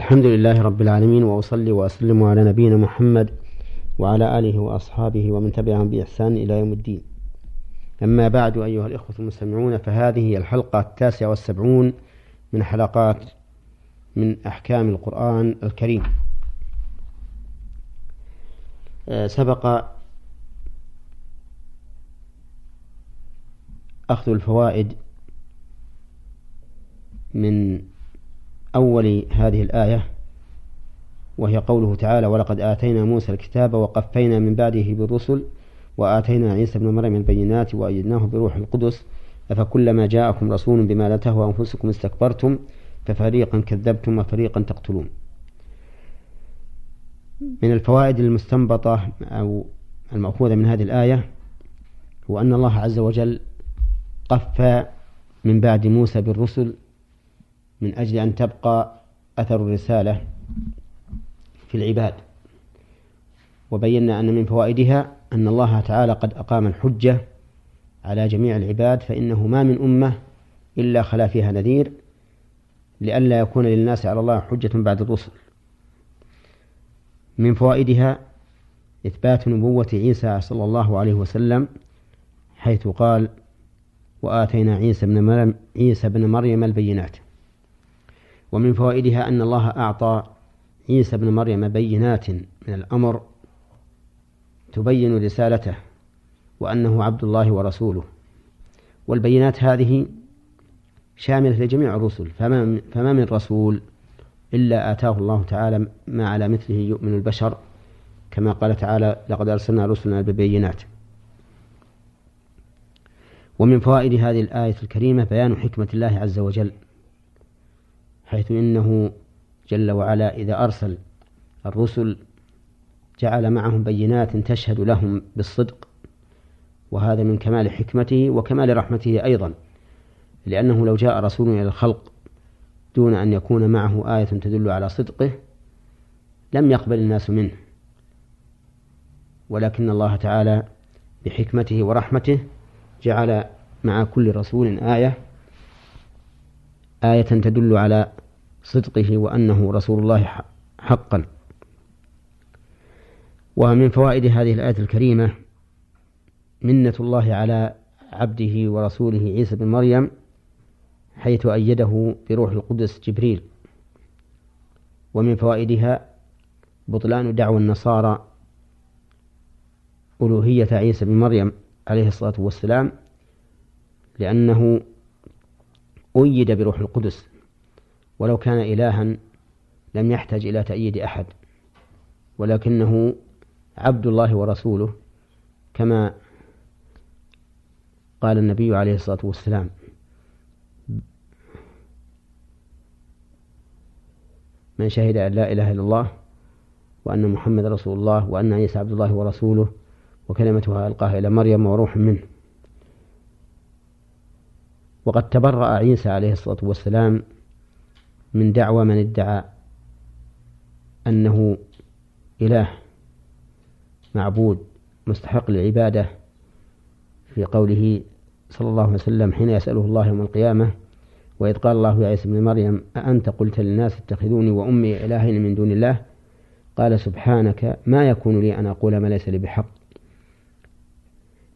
الحمد لله رب العالمين، وأصلي وأسلم على نبينا محمد وعلى آله وأصحابه ومن تبعهم بإحسان إلى يوم الدين. أما بعد، أيها الإخوة المستمعون، فهذه الحلقة 79 من حلقات من أحكام القرآن الكريم. سبق أخذ الفوائد من أول هذه الآية، وهي قوله تعالى: ولقد آتينا موسى الكتاب وقفينا من بعده بالرسل وآتينا عيسى ابن مريم البينات وأيدناه بروح القدس أفكلما جاءكم رسول بما لا تهوى أنفسكم استكبرتم ففريقا كذبتم وفريقا تقتلون. من الفوائد المستنبطة أو المأخوذة من هذه الآية هو أن الله عز وجل قفى من بعد موسى بالرسل من أجل أن تبقى أثر الرسالة في العباد. وبينا أن من فوائدها أن الله تعالى قد أقام الحجة على جميع العباد، فإنه ما من أمة إلا خلا فيها نذير، لئلا يكون للناس على الله حجة بعد الرسل. من فوائدها إثبات نبوة عيسى صلى الله عليه وسلم، حيث قال: وآتينا عيسى بن مريم البينات. ومن فوائدها أن الله أعطى عيسى بن مريم بينات من الأمر تبين رسالته، وأنه عبد الله ورسوله. والبينات هذه شاملة لجميع الرسل، فما من رسول إلا آتاه الله تعالى ما على مثله يؤمن البشر، كما قال تعالى: لقد أرسلنا رسلنا بالبينات. ومن فوائد هذه الآية الكريمة بيان حكمة الله عز وجل، حيث إنه جل وعلا إذا أرسل الرسل جعل معهم بينات تشهد لهم بالصدق، وهذا من كمال حكمته وكمال رحمته أيضا، لأنه لو جاء رسول إلى الخلق دون أن يكون معه آية تدل على صدقه لم يقبل الناس منه، ولكن الله تعالى بحكمته ورحمته جعل مع كل رسول آية تدل على صدقه وأنه رسول الله حقا. ومن فوائد هذه الآية الكريمة منة الله على عبده ورسوله عيسى بن مريم، حيث أيده بروح القدس جبريل. ومن فوائدها بطلان دعوى النصارى ألوهية عيسى بن مريم عليه الصلاة والسلام، لأنه أُيد بروح القدس، ولو كان إلها لم يحتج إلى تأييد أحد، ولكنه عبد الله ورسوله، كما قال النبي عليه الصلاة والسلام: من شهد أن لا إله إلا الله وأن محمد رسول الله وأن عيسى عبد الله ورسوله وكلمته ألقاها إلى مريم وروح منه. وقد تبرأ عيسى عليه الصلاة والسلام من دعوى من ادعى أنه إله معبود مستحق للعبادة، في قوله صلى الله عليه وسلم حين يسأله الله يوم القيامة: وإذ قال الله يا عيسى ابن مريم أأنت قلت للناس اتخذوني وأمي إلهين من دون الله قال سبحانك ما يكون لي أن أقول ما ليس لي بحق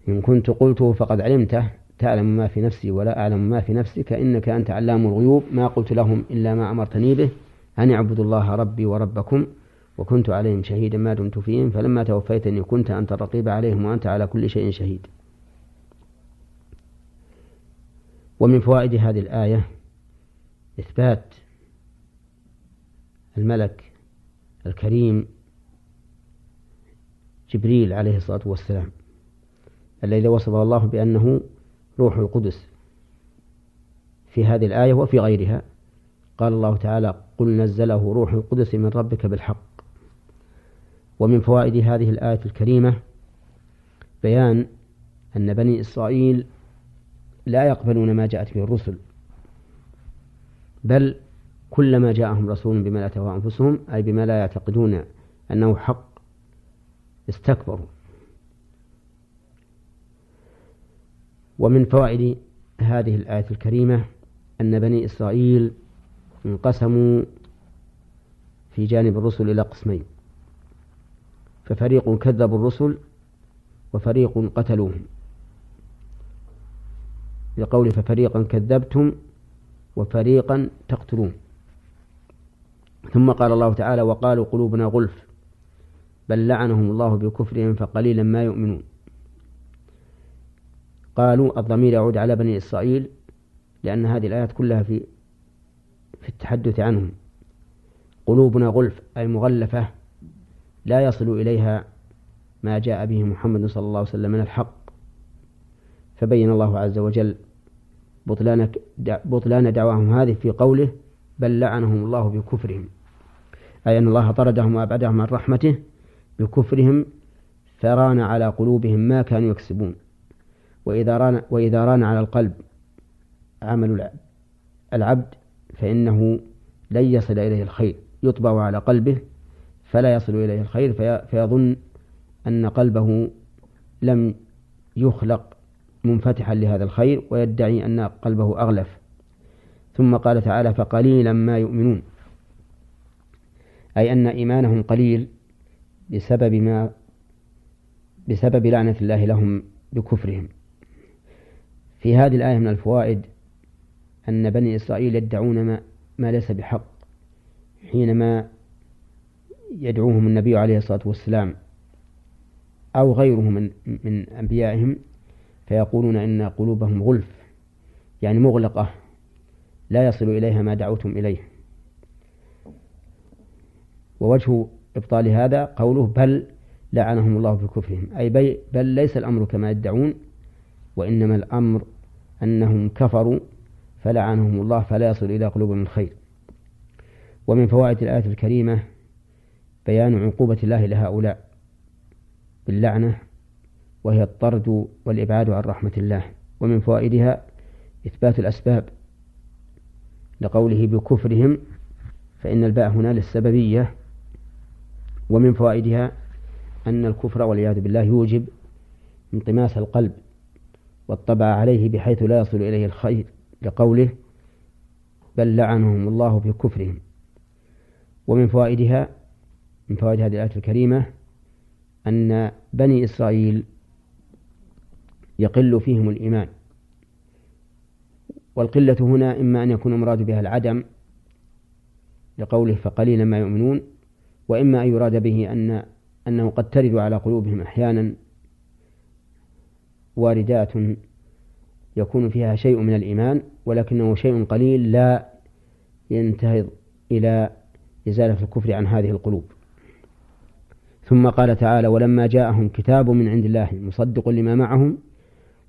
إن كنت قلته فقد علمته تعلم ما في نفسي ولا أعلم ما في نفسك إنك أنت علام الغيوب ما قلت لهم إلا ما أمرتني به أن اعبدوا الله ربي وربكم وكنت عليهم شهيدا ما دمت فيهم فلما توفيتني كنت أنت الرقيب عليهم وأنت على كل شيء شهيد. ومن فوائد هذه الآية إثبات الملك الكريم جبريل عليه الصلاة والسلام، الذي وصفه الله بأنه روح القدس في هذه الآية وفي غيرها. قال الله تعالى: قل نزله روح القدس من ربك بالحق. ومن فوائد هذه الآية الكريمة بيان أن بني إسرائيل لا يقبلون ما جاءت به الرسل، بل كلما جاءهم رسول بما لا تهوى أنفسهم أي بما لا يعتقدون أنه حق استكبروا. ومن فوائد هذه الآية الكريمة أن بني إسرائيل انقسموا في جانب الرسل إلى قسمين، ففريق كذبوا الرسل وفريق قتلوهم، لقول ففريقا كذبتم وفريقا تقتلون. ثم قال الله تعالى: وقالوا قلوبنا غلف بل لعنهم الله بكفرهم فقليلا ما يؤمنون. قالوا الضمير يعود على بني إسرائيل، لأن هذه الآيات كلها في التحدث عنهم. قلوبنا غلف أي مغلفة لا يصل إليها ما جاء به محمد صلى الله عليه وسلم من الحق، فبين الله عز وجل بطلان دعواهم هذه في قوله بل لعنهم الله بكفرهم، أي أن الله طردهم وأبعدهم عن رحمته بكفرهم، فران على قلوبهم ما كانوا يكسبون. وإذا ران على القلب عمل العبد فإنه لن يصل إليه الخير، يطبع على قلبه فلا يصل إليه الخير، فيظن أن قلبه لم يخلق منفتحا لهذا الخير، ويدعي أن قلبه أغلف. ثم قال تعالى: فقليلا ما يؤمنون، أي أن إيمانهم قليل بسبب لعنة الله لهم بكفرهم. في هذه الآية من الفوائد أن بني إسرائيل يدعون ما ليس بحق، حينما يدعوهم النبي عليه الصلاة والسلام أو غيرهم من أنبيائهم فيقولون إن قلوبهم غلف، يعني مغلقة لا يصل إليها ما دعوتم إليه. ووجه إبطال هذا قوله بل لعنهم الله بكفرهم، أي بل ليس الأمر كما يدعون، وإنما الأمر أنهم كفروا فلعنهم الله فلا يصل إلى قلوبهم الخير. ومن فوائد الآية الكريمة بيان عقوبة الله لهؤلاء باللعنة، وهي الطرد والإبعاد عن رحمة الله. ومن فوائدها إثبات الأسباب لقوله بكفرهم، فإن الباء هنا للسببية. ومن فوائدها أن الكفر والعياذ بالله يوجب انطماس القلب والطبع عليه بحيث لا يصل إليه الخير، لقوله بل لعنهم الله بكفرهم. ومن فوائدها من فوائد هذه الآية الكريمة أن بني إسرائيل يقل فيهم الإيمان، والقلة هنا إما أن يكون مراد بها العدم لقوله فقليلا ما يؤمنون، وإما أن يراد به أنه قد ترد على قلوبهم أحيانا واردات يكون فيها شيء من الإيمان ولكنه شيء قليل لا ينتهض إلى إزالة الكفر عن هذه القلوب. ثم قال تعالى: ولما جاءهم كتاب من عند الله مصدق لما معهم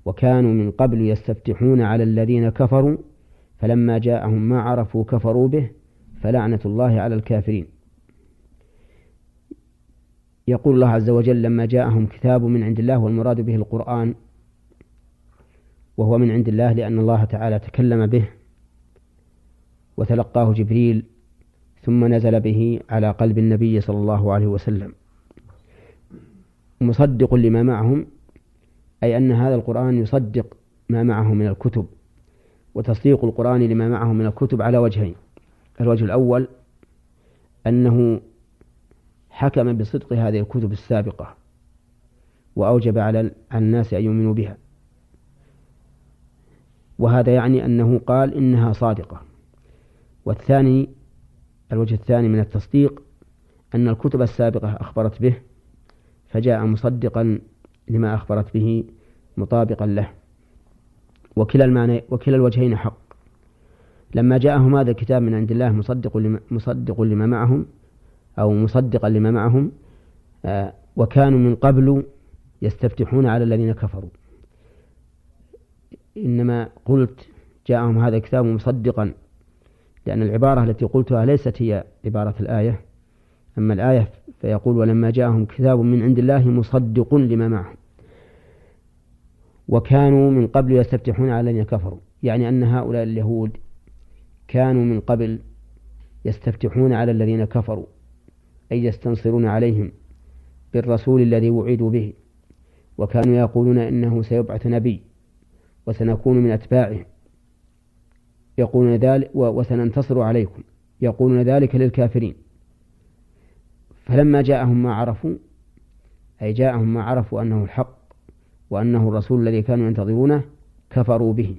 وكانوا من قبل يستفتحون على الذين كفروا فلما جاءهم ما عرفوا كفروا به فلعنة الله على الكافرين. يقول الله عز وجل لما جاءهم كتاب من عند الله، والمراد به القرآن، وهو من عند الله لأن الله تعالى تكلم به وتلقاه جبريل ثم نزل به على قلب النبي صلى الله عليه وسلم. مصدق لما معهم أي أن هذا القرآن يصدق ما معه من الكتب، وتصديق القرآن لما معه من الكتب على وجهين: الوجه الأول أنه حكم بصدق هذه الكتب السابقة وأوجب على الناس أن يؤمنوا بها، وهذا يعني أنه قال إنها صادقة. والثاني الوجه الثاني من التصديق أن الكتب السابقة أخبرت به فجاء مصدقا لما أخبرت به مطابقا له، وكلا الوجهين حق. لما جاءهم هذا الكتاب من عند الله مصدقا لما معهم وكانوا من قبل يستفتحون على الذين كفروا، إنما قلت جاءهم هذا الكتاب مصدقا لأن العبارة التي قلتها ليست هي عبارة الآية. أما الآية فيقول ولما جاءهم كتاب من عند الله مصدق لما معهم وكانوا من قبل يستفتحون على الذين كفروا، يعني أن هؤلاء اليهود كانوا من قبل يستفتحون على الذين كفروا، أي يستنصرون عليهم بالرسول الذي وعدوا به، وكانوا يقولون إنه سيبعث نبي وسنكون من أتباعه يقولون ذلك وسننتصر عليكم يقولون ذلك للكافرين، فلما جاءهم ما عرفوا، أي جاءهم ما عرفوا أنه الحق وأنه الرسول الذي كانوا ينتظرونه، كفروا به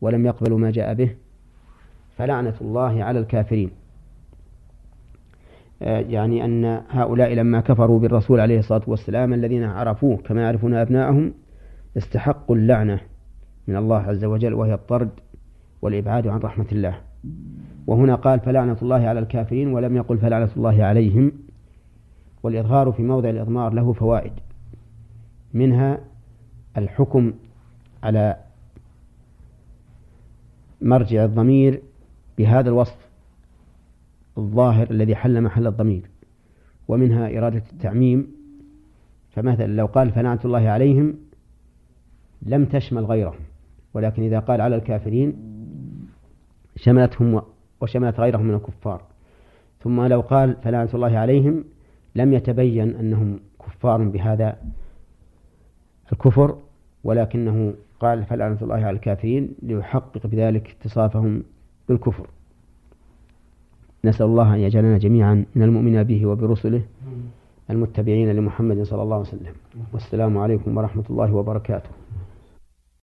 ولم يقبلوا ما جاء به، فلعنة الله على الكافرين. يعني أن هؤلاء لما كفروا بالرسول عليه الصلاة والسلام الذين عرفوه كما يعرفون أبنائهم استحقوا اللعنة من الله عز وجل، وهي الطرد والإبعاد عن رحمة الله. وهنا قال فلعنة الله على الكافرين ولم يقل فلعنة الله عليهم. والإظهار في موضع الإضمار له فوائد، منها الحكم على مرجع الضمير بهذا الوصف الظاهر الذي حل محل الضمير، ومنها إرادة التعميم. فمثلا لو قال فلعنة الله عليهم لم تشمل غيرهم، ولكن إذا قال على الكافرين شملتهم وشملت غيرهم من الكفار. ثم لو قال فلعنة الله عليهم لم يتبين أنهم كفار بهذا الكفر، ولكنه قال فلعنة الله على الكافرين ليحقق بذلك اتصافهم بالكفر. نسأل الله أن يجعلنا جميعا من المؤمنين به وبرسله المتبعين لمحمد صلى الله عليه وسلم. والسلام عليكم ورحمة الله وبركاته.